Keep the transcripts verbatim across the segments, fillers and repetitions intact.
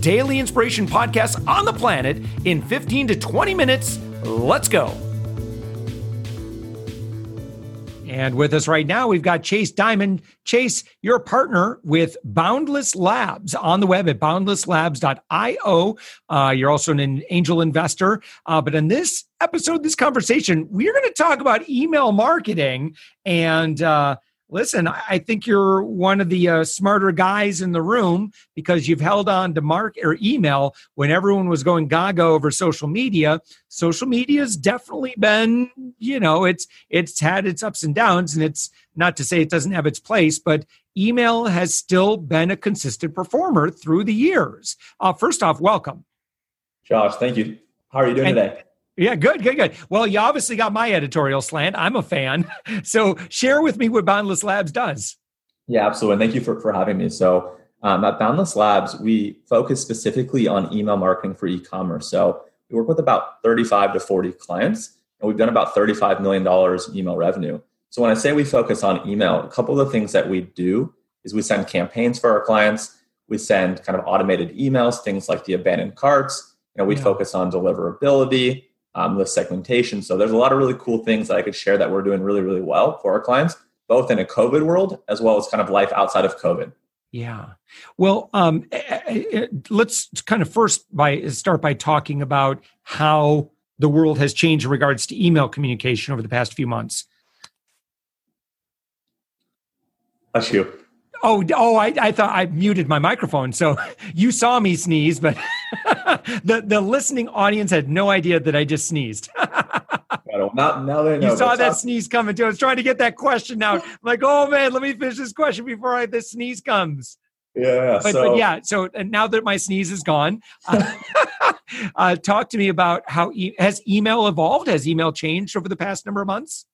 daily inspiration podcasts on the planet in fifteen to twenty minutes. Let's go. And with us right now, we've got Chase Dimond. Chase, you're a partner with Boundless Labs on the web at boundless labs dot io. Uh, you're also an angel investor. Uh, but in this episode, this conversation, we're going to talk about email marketing. And uh, listen, I think you're one of the uh, smarter guys in the room because you've held on to mark or email when everyone was going gaga over social media. Social media's definitely been, you know, it's it's had its ups and downs, and it's not to say it doesn't have its place, but email has still been a consistent performer through the years. Uh, first off, welcome. Josh, thank you. How are you doing and, today? Yeah, good, good, good. Well, you obviously got my editorial slant. I'm a fan. So share with me what Boundless Labs does. Yeah, absolutely. And thank you for, for having me. So um, at Boundless Labs, we focus specifically on email marketing for e-commerce. So we work with about thirty-five to forty clients, and we've done about thirty-five million dollars in email revenue. So when I say we focus on email, a couple of the things that we do is we send campaigns for our clients. We send kind of automated emails, things like the abandoned carts. You know, we yeah. focus on deliverability, Um, list segmentation. So there's a lot of really cool things that I could share that we're doing really, really well for our clients, both in a COVID world as well as kind of life outside of COVID. Yeah. Well, um, let's kind of first by start by talking about how the world has changed in regards to email communication over the past few months. That's you. Oh, oh! I, I thought I muted my microphone, so you saw me sneeze, but the, the listening audience had no idea that I just sneezed. Now, now they know. You saw that sneeze coming too. I was trying to get that question out. I'm like, oh man, let me finish this question before I, this sneeze comes. Yeah. But, so. but yeah, so now that my sneeze is gone, uh, uh, talk to me about how e- has email evolved? Has email changed over the past number of months?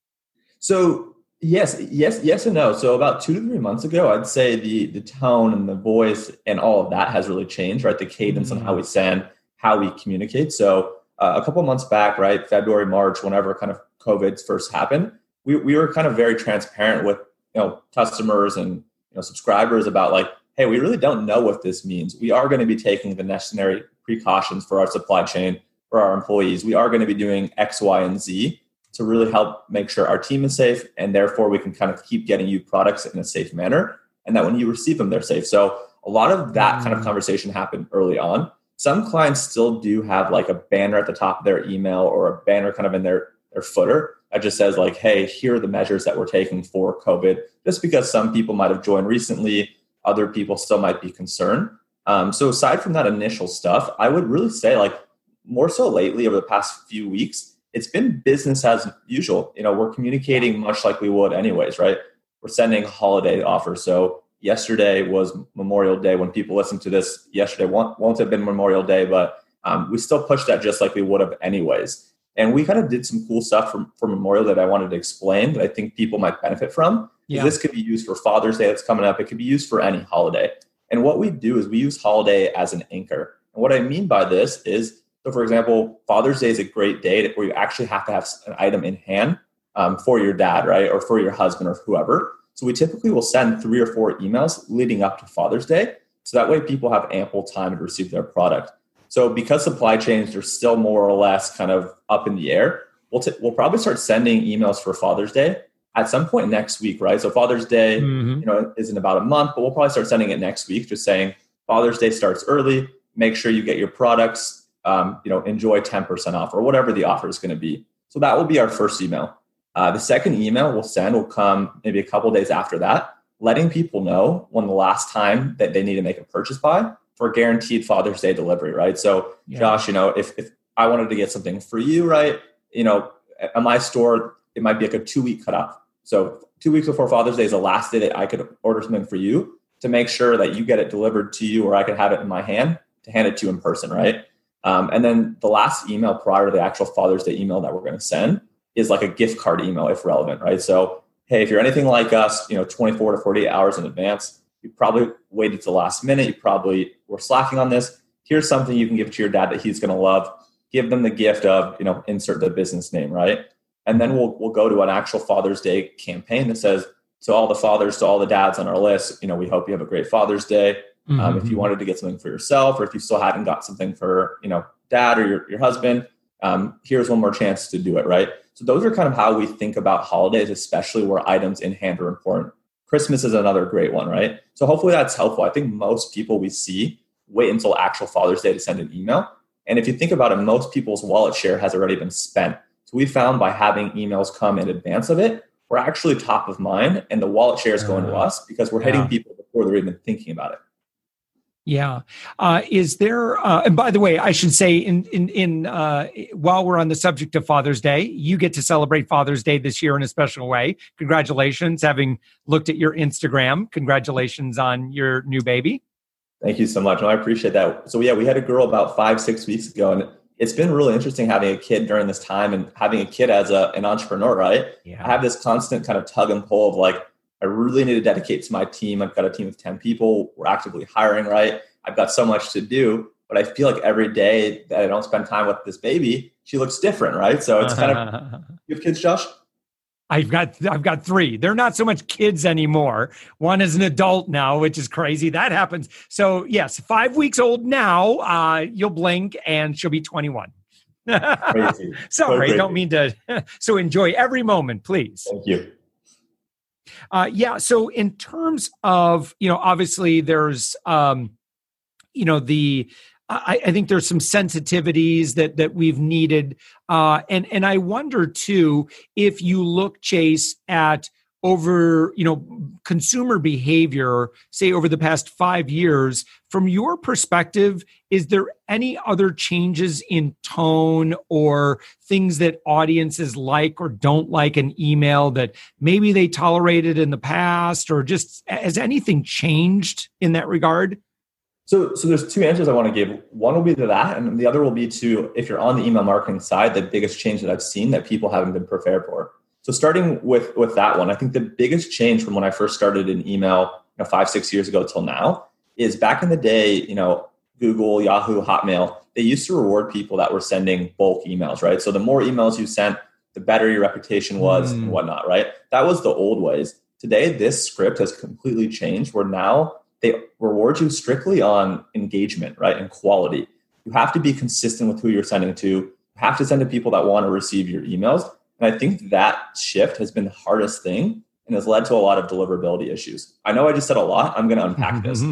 So. Yes, yes, yes and no. So about two to three months ago, I'd say the the tone and the voice and all of that has really changed, right? The cadence mm-hmm. on how we send, how we communicate. So uh, a couple of months back, right, February, March, whenever kind of COVID first happened, we, we were kind of very transparent with you know customers and you know subscribers about like, hey, we really don't know what this means. We are going to be taking the necessary precautions for our supply chain, for our employees. We are going to be doing X, Y, and Z to really help make sure our team is safe, and therefore we can kind of keep getting you products in a safe manner, and that when you receive them, they're safe. So a lot of that kind of conversation happened early on. Some clients still do have like a banner at the top of their email or a banner kind of in their, their footer that just says like, hey, here are the measures that we're taking for COVID, just because some people might have joined recently, other people still might be concerned. Um, so aside from that initial stuff, I would really say like more so lately over the past few weeks, it's been business as usual. You know, we're communicating much like we would anyways, right? We're sending holiday offers. So yesterday was Memorial Day. When people listen to this, yesterday won't, won't have been Memorial Day, but um, we still pushed that just like we would have anyways. And we kind of did some cool stuff for, for Memorial that I wanted to explain that I think people might benefit from. Yeah. This could be used for Father's Day that's coming up. It could be used for any holiday. And what we do is we use holiday as an anchor. And what I mean by this is, so for example, Father's Day is a great day where you actually have to have an item in hand um, for your dad, right? Or for your husband or whoever. So we typically will send three or four emails leading up to Father's Day. So that way people have ample time to receive their product. So because supply chains are still more or less kind of up in the air, we'll, t- we'll probably start sending emails for Father's Day at some point next week, right? So Father's Day mm-hmm. you know, is in about a month, but we'll probably start sending it next week, just saying Father's Day starts early. Make sure you get your products. Um, you know, enjoy ten percent off or whatever the offer is going to be. So that will be our first email. Uh, the second email we'll send will come maybe a couple days after that, letting people know when the last time that they need to make a purchase by for guaranteed Father's Day delivery, right? So yeah. Josh, you know, if, if I wanted to get something for you, right, you know, at my store, it might be like a two-week cutoff. So two weeks before Father's Day is the last day that I could order something for you to make sure that you get it delivered to you or I could have it in my hand to hand it to you in person, right? Um, and then the last email prior to the actual Father's Day email that we're going to send is like a gift card email if relevant, right? So, hey, if you're anything like us, you know, twenty-four to forty-eight hours in advance, you probably waited to the last minute. You probably were slacking on this. Here's something you can give to your dad that he's going to love. Give them the gift of, you know, insert the business name, right? And then we'll we'll go to an actual Father's Day campaign that says, to all the fathers, to all the dads on our list, you know, we hope you have a great Father's Day. Mm-hmm. Um, if you wanted to get something for yourself, or if you still hadn't got something for, you know, dad or your, your husband, um, here's one more chance to do it, right? So those are kind of how we think about holidays, especially where items in hand are important. Christmas is another great one, right? So hopefully that's helpful. I think most people we see wait until actual Father's Day to send an email. And if you think about it, most people's wallet share has already been spent. So we found by having emails come in advance of it, we're actually top of mind, and the wallet share is going to us because we're hitting yeah. people before they're even thinking about it. Yeah. Uh, is there, uh, and by the way, I should say in, in, in, uh, while we're on the subject of Father's Day, you get to celebrate Father's Day this year in a special way. Congratulations. Having looked at your Instagram, congratulations on your new baby. Thank you so much. No, I appreciate that. So yeah, we had a girl about five, six weeks ago, and it's been really interesting having a kid during this time and having a kid as a, an entrepreneur, right? Yeah. I have this constant kind of tug and pull of like, I really need to dedicate to my team. I've got a team of ten people. We're actively hiring, right? I've got so much to do, but I feel like every day that I don't spend time with this baby, she looks different, right? So it's kind of, you have kids, Josh? I've got, I've got three. They're not so much kids anymore. One is an adult now, which is crazy. That happens. So yes, five weeks old now, uh, you'll blink and she'll be twenty-one. Crazy. Sorry, so don't mean to. So enjoy every moment, please. Thank you. Uh, yeah. So in terms of, you know, obviously there's, um, you know, the, I, I think there's some sensitivities that, that we've needed. Uh, and, and I wonder too, if you look, Chase, at over, you know, consumer behavior, say over the past five years, from your perspective, is there any other changes in tone or things that audiences like or don't like in email that maybe they tolerated in the past, or just has anything changed in that regard? So, so there's two answers I want to give. One will be to that, and the other will be to, if you're on the email marketing side, the biggest change that I've seen that people haven't been prepared for. So starting with, with that one, I think the biggest change from when I first started in email, you know, five, six years ago till now, is back in the day, you know, Google, Yahoo, Hotmail, they used to reward people that were sending bulk emails, right? So the more emails you sent, the better your reputation was mm. and whatnot, right? That was the old ways. Today, this script has completely changed, where now they reward you strictly on engagement, right? And quality. You have to be consistent with who you're sending to. You have to send to people that want to receive your emails. And I think that shift has been the hardest thing and has led to a lot of deliverability issues. I know I just said a lot. I'm going to unpack this. So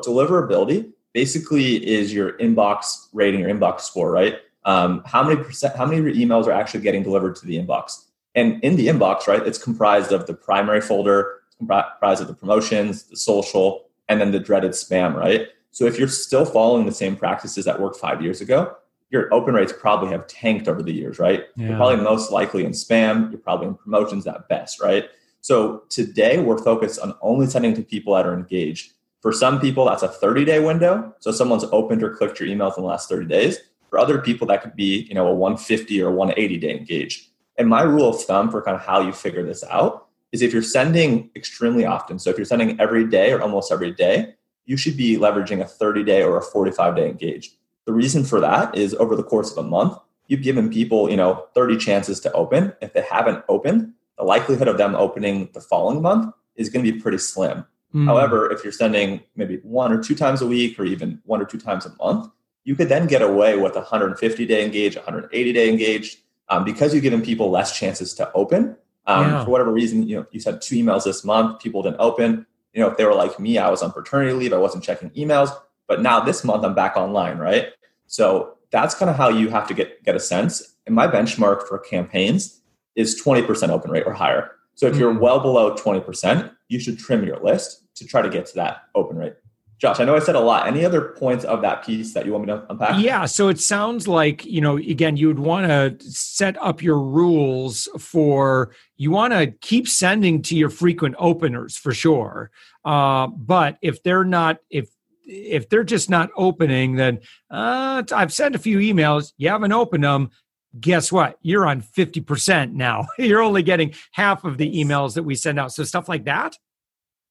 deliverability basically is your inbox rating, your inbox score, right? Um, how many percent, how many of your emails are actually getting delivered to the inbox? And in the inbox, right, it's comprised of the primary folder, comprised of the promotions, the social, and then the dreaded spam, right? So if you're still following the same practices that worked five years ago, your open rates probably have tanked over the years, right? Yeah. You're probably most likely in spam. You're probably in promotions at best, right? So today we're focused on only sending to people that are engaged. For some people, that's a thirty-day window. So someone's opened or clicked your emails in the last thirty days. For other people, that could be, you know, a one hundred fifty or one hundred eighty day engaged. And my rule of thumb for kind of how you figure this out is if you're sending extremely often, so if you're sending every day or almost every day, you should be leveraging a thirty-day or a forty-five day engaged. The reason for that is over the course of a month, you've given people, you know, thirty chances to open. If they haven't opened, the likelihood of them opening the following month is going to be pretty slim. Mm. However, if you're sending maybe one or two times a week, or even one or two times a month, you could then get away with one hundred fifty day engaged, one hundred eighty day engaged, um, because you've given people less chances to open. Um, yeah. For whatever reason, you know, you sent two emails this month, people didn't open. You know, if they were like me, I was on paternity leave, I wasn't checking emails. But now this month I'm back online, right? So that's kind of how you have to get, get a sense. And my benchmark for campaigns is twenty percent open rate or higher. So if mm-hmm. you're well below twenty percent, you should trim your list to try to get to that open rate. Josh, I know I said a lot. Any other points of that piece that you want me to unpack? Yeah. So it sounds like, you know, again, you would want to set up your rules for, you want to keep sending to your frequent openers for sure. Uh, but if they're not, if, if they're just not opening, then uh, I've sent a few emails. You haven't opened them. Guess what? You're on fifty percent now. You're only getting half of the emails that we send out. So stuff like that.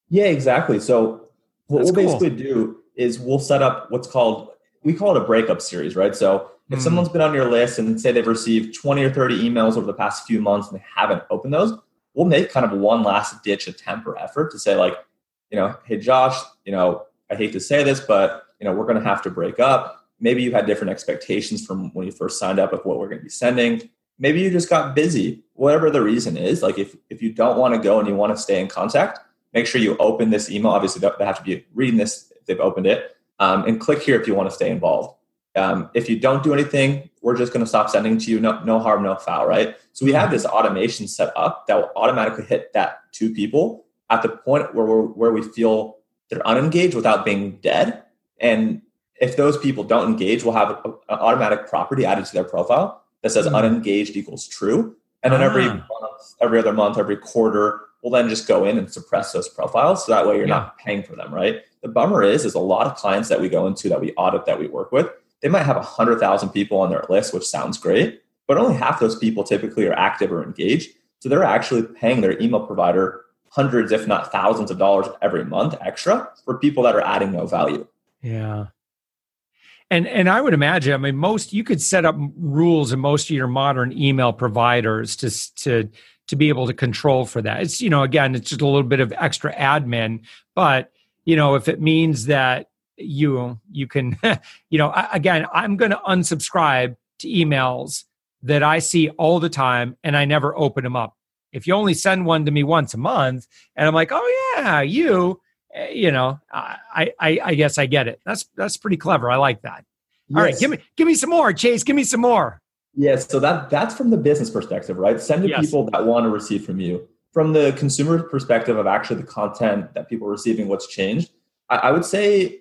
Yeah, exactly. So what That's we'll cool. basically do is we'll set up what's called, we call it a breakup series, right? So if mm. someone's been on your list and say they've received twenty or thirty emails over the past few months and they haven't opened those, we'll make kind of one last ditch attempt or effort to say like, you know, hey, Josh, you know, I hate to say this, but, you know, we're going to have to break up. Maybe you had different expectations from when you first signed up of what we're going to be sending. Maybe you just got busy, whatever the reason is. Like if, if you don't want to go and you want to stay in contact, make sure you open this email. Obviously, they have to be reading this if they've opened it. Um, and click here if you want to stay involved. Um, if you don't do anything, we're just going to stop sending to you. No, no harm, no foul, right? So we have this automation set up that will automatically hit that to people at the point where we're, where we feel they're unengaged without being dead. And if those people don't engage, we'll have an automatic property added to their profile that says mm-hmm. unengaged equals true. And then ah. every month, every other month, every quarter, we'll then just go in and suppress those profiles. So that way you're yeah. not paying for them, right? The bummer is, is a lot of clients that we go into that we audit, that we work with, they might have one hundred thousand people on their list, which sounds great, but only half those people typically are active or engaged. So they're actually paying their email provider hundreds, if not thousands of dollars every month extra for people that are adding no value. Yeah. And and I would imagine, I mean, most, you could set up rules in most of your modern email providers to, to, to be able to control for that. It's, you know, again, it's just a little bit of extra admin, but you know, if it means that you, you can, you know, I, again, I'm going to unsubscribe to emails that I see all the time and I never open them up. If you only send one to me once a month and I'm like, oh yeah, you, you know, I, I, I guess I get it. That's, that's pretty clever. I like that. Yes. All right. Give me, give me some more, Chase. Give me some more. Yes. So that, that's from the business perspective, right? Send to yes. people that want to receive from you. From the consumer perspective of actually the content that people are receiving, what's changed, I, I would say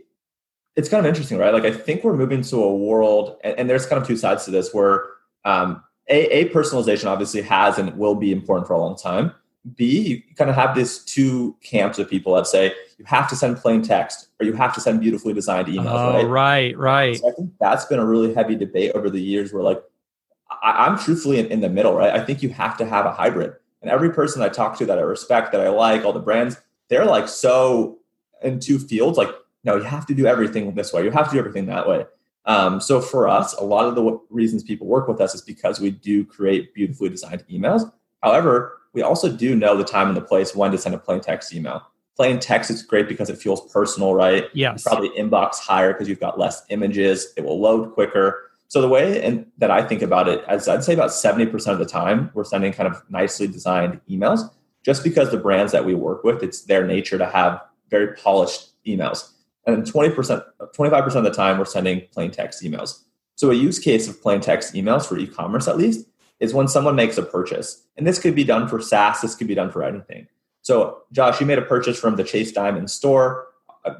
it's kind of interesting, right? Like I think we're moving to a world, and, and there's kind of two sides to this where um, A, A, personalization obviously has and will be important for a long time. B, you kind of have these two camps of people that say you have to send plain text or you have to send beautifully designed emails. Oh, right, right. right. So I think that's been a really heavy debate over the years where like I, I'm truthfully in, in the middle, right? I think you have to have a hybrid. And every person I talk to that I respect, that I like, all the brands, they're like so in two fields. Like, no, you have to do everything this way. You have to do everything that way. Um, so for us, a lot of the w- reasons people work with us is because we do create beautifully designed emails. However, we also do know the time and the place when to send a plain text email. Plain text is great because it feels personal, right? Yes. You probably inbox higher because you've got less images. It will load quicker. So the way and that I think about it, as I'd say about seventy percent of the time, we're sending kind of nicely designed emails just because the brands that we work with, it's their nature to have very polished emails. And twenty percent, twenty-five percent of the time, we're sending plain text emails. So a use case of plain text emails for e-commerce, at least, is when someone makes a purchase. And this could be done for SaaS. This could be done for anything. So Josh, you made a purchase from the Chase Dimond store.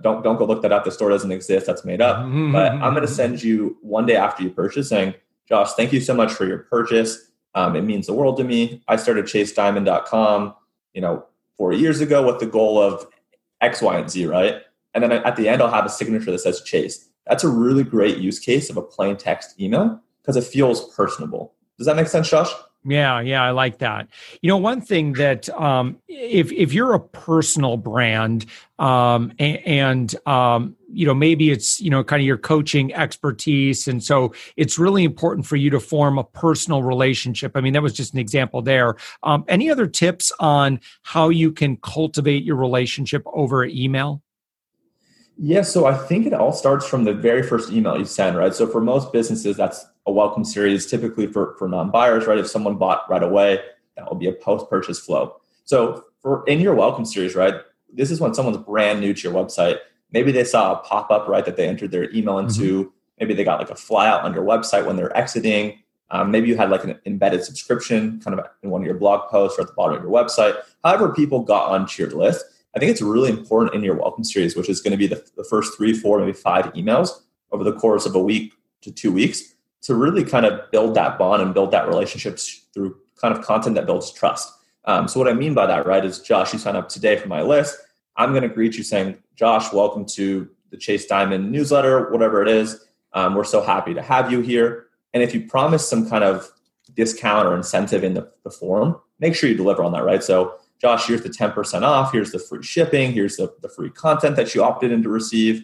Don't don't go look that up. The store doesn't exist. That's made up. Mm-hmm. But I'm going to send you one day after you purchase saying, Josh, thank you so much for your purchase. Um, it means the world to me. I started chase dimond dot com, you know, four years ago with the goal of X, Y, and Z, right? And then at the end, I'll have a signature that says Chase. That's a really great use case of a plain text email because it feels personable. Does that make sense, Josh? Yeah, yeah, I like that. You know, one thing that um, if if you're a personal brand um, and, and um, you know, maybe it's, you know, kind of your coaching expertise. And so it's really important for you to form a personal relationship. I mean, that was just an example there. Um, any other tips on how you can cultivate your relationship over email? Yeah, so I think it all starts from the very first email you send, right? So for most businesses, that's a welcome series, typically for, for non-buyers, right? If someone bought right away, that will be a post-purchase flow. So for in your welcome series, right, this is when someone's brand new to your website. Maybe they saw a pop-up, right, that they entered their email into. Mm-hmm. Maybe they got like a flyout on your website when they're exiting. Um, maybe you had like an embedded subscription kind of in one of your blog posts or at the bottom of your website. However people got onto your list, I think it's really important in your welcome series, which is going to be the, the first three, four, maybe five emails over the course of a week to two weeks. To really kind of build that bond and build that relationship through kind of content that builds trust. Um, so what I mean by that, right, is Josh, you sign up today for my list. I'm going to greet you saying, Josh, welcome to the Chase Dimond newsletter, whatever it is. Um, we're so happy to have you here. And if you promise some kind of discount or incentive in the, the form, make sure you deliver on that, right? So Josh, here's the ten percent off. Here's the free shipping. Here's the, the free content that you opted in to receive,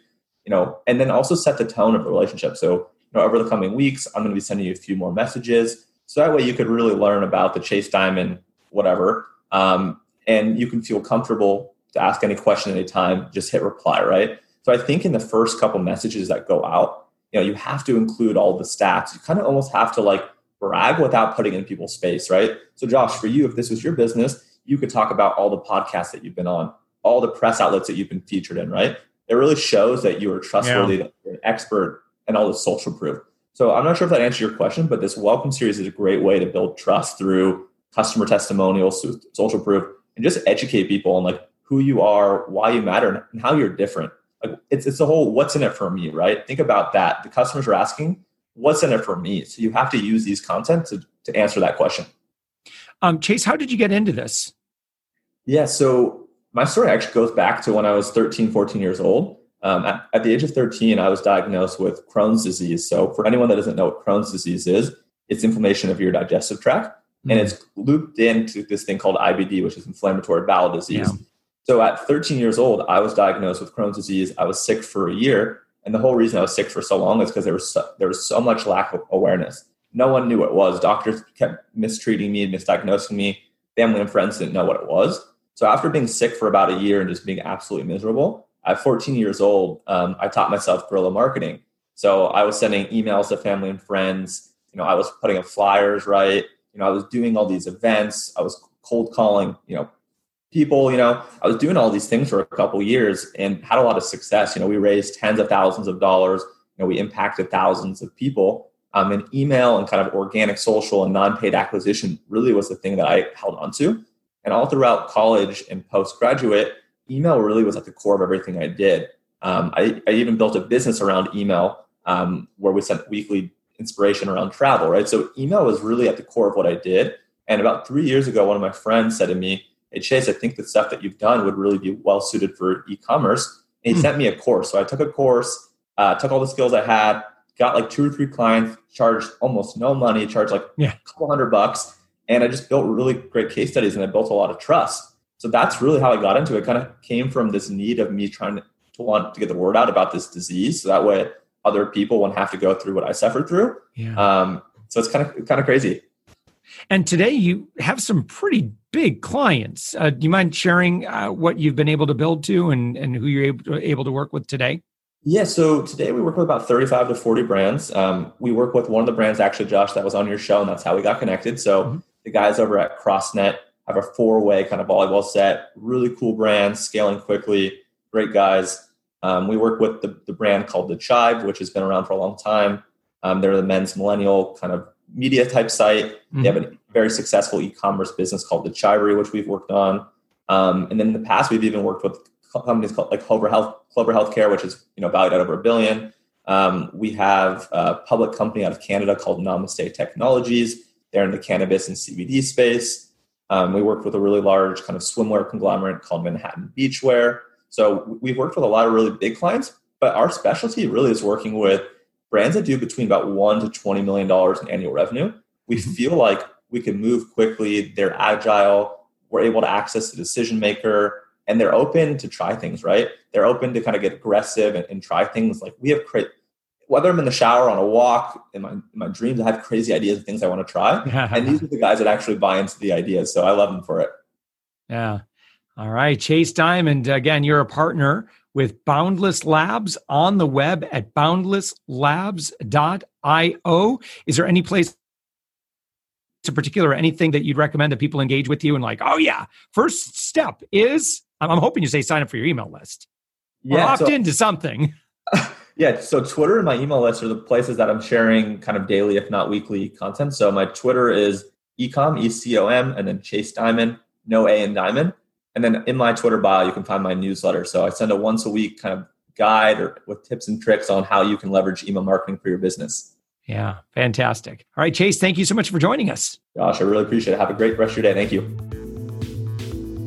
you know, and then also set the tone of the relationship. So, you know, over the coming weeks, I'm going to be sending you a few more messages. So that way you could really learn about the Chase Dimond, whatever. Um, and you can feel comfortable to ask any question at any time, just hit reply, right? So I think in the first couple messages that go out, you know, you have to include all the stats. You kind of almost have to like brag without putting in people's space, right? So Josh, for you, if this was your business, you could talk about all the podcasts that you've been on, all the press outlets that you've been featured in, right? It really shows that you are trustworthy, yeah. that you're an expert, and all the social proof. So I'm not sure if that answers your question, but this welcome series is a great way to build trust through customer testimonials, social proof, and just educate people on like who you are, why you matter, and how you're different. Like it's it's the whole what's in it for me, right? Think about that. The customers are asking, what's in it for me? So you have to use these content to, to answer that question. Um, Chase, how did you get into this? Yeah, so my story actually goes back to when I was thirteen, fourteen years old. Um, at, at the age of thirteen, I was diagnosed with Crohn's disease. So for anyone that doesn't know what Crohn's disease is, it's inflammation of your digestive tract. Mm-hmm. And it's looped into this thing called I B D, which is inflammatory bowel disease. Yeah. So at thirteen years old, I was diagnosed with Crohn's disease. I was sick for a year. And the whole reason I was sick for so long is because there was so, there was so much lack of awareness. No one knew what it was. Doctors kept mistreating me, misdiagnosing me. Family and friends didn't know what it was. So after being sick for about a year and just being absolutely miserable, at fourteen years old, um, I taught myself guerrilla marketing. So I was sending emails to family and friends. You know, I was putting up flyers, right? You know, I was doing all these events. I was cold calling, you know, people, you know, I was doing all these things for a couple years and had a lot of success. You know, we raised tens of thousands of dollars. You know, we impacted thousands of people. Um, and email and kind of organic social and non-paid acquisition really was the thing that I held on to. And all throughout college and postgraduate, email really was at the core of everything I did. Um, I, I even built a business around email um, where we sent weekly inspiration around travel, right? So email was really at the core of what I did. And about three years ago, one of my friends said to me, "Hey Chase, I think the stuff that you've done would really be well suited for e-commerce." And he mm. sent me a course. So I took a course, uh, took all the skills I had, got like two or three clients, charged almost no money, charged like yeah. a couple hundred bucks. And I just built really great case studies and I built a lot of trust. So that's really how I got into it. It kind of came from this need of me trying to, to want to get the word out about this disease. So that way other people won't have to go through what I suffered through. Yeah. Um, so it's kind of, kind of crazy. And today you have some pretty big clients. Uh, do you mind sharing uh, what you've been able to build to and, and who you're able to, able to work with today? Yeah. So today we work with about thirty-five to forty brands. Um, we work with one of the brands, actually, Josh, that was on your show, and that's how we got connected. So mm-hmm. the guys over at CrossNet have a four-way kind of volleyball set, really cool brand, scaling quickly, great guys. Um, we work with the, the brand called The Chive, which has been around for a long time. Um, they're the men's millennial kind of media type site. Mm-hmm. They have a very successful e-commerce business called The Chivery, which we've worked on. Um, and then in the past, we've even worked with companies called like Clover Health, Clover Healthcare, which is, you know, valued at over a billion. Um, we have a public company out of Canada called Namaste Technologies. They're in the cannabis and C B D space. Um, we worked with a really large kind of swimwear conglomerate called Manhattan Beachwear. So we've worked with a lot of really big clients, but our specialty really is working with brands that do between about one to twenty million dollars in annual revenue. We feel like we can move quickly. They're agile. We're able to access the decision maker, and they're open to try things, right? They're open to kind of get aggressive and, and try things. Like we have cra- whether I'm in the shower, on a walk, in my in my dreams, I have crazy ideas of things I want to try. And these are the guys that actually buy into the ideas. So I love them for it. Yeah. All right. Chase Dimond, again, you're a partner with Boundless Labs on the web at boundless labs dot io. Is there any place in particular, anything that you'd recommend that people engage with you and like, oh yeah, first step is, I'm hoping you say sign up for your email list. Yeah, or opt so, into something. Yeah. So Twitter and my email list are the places that I'm sharing kind of daily, if not weekly content. So my Twitter is ecom, E C O M, and then Chase Dimond, no A in Diamond. And then in my Twitter bio, you can find my newsletter. So I send a once a week kind of guide or with tips and tricks on how you can leverage email marketing for your business. Yeah, fantastic. All right, Chase, thank you so much for joining us. Josh, I really appreciate it. Have a great rest of your day. Thank you.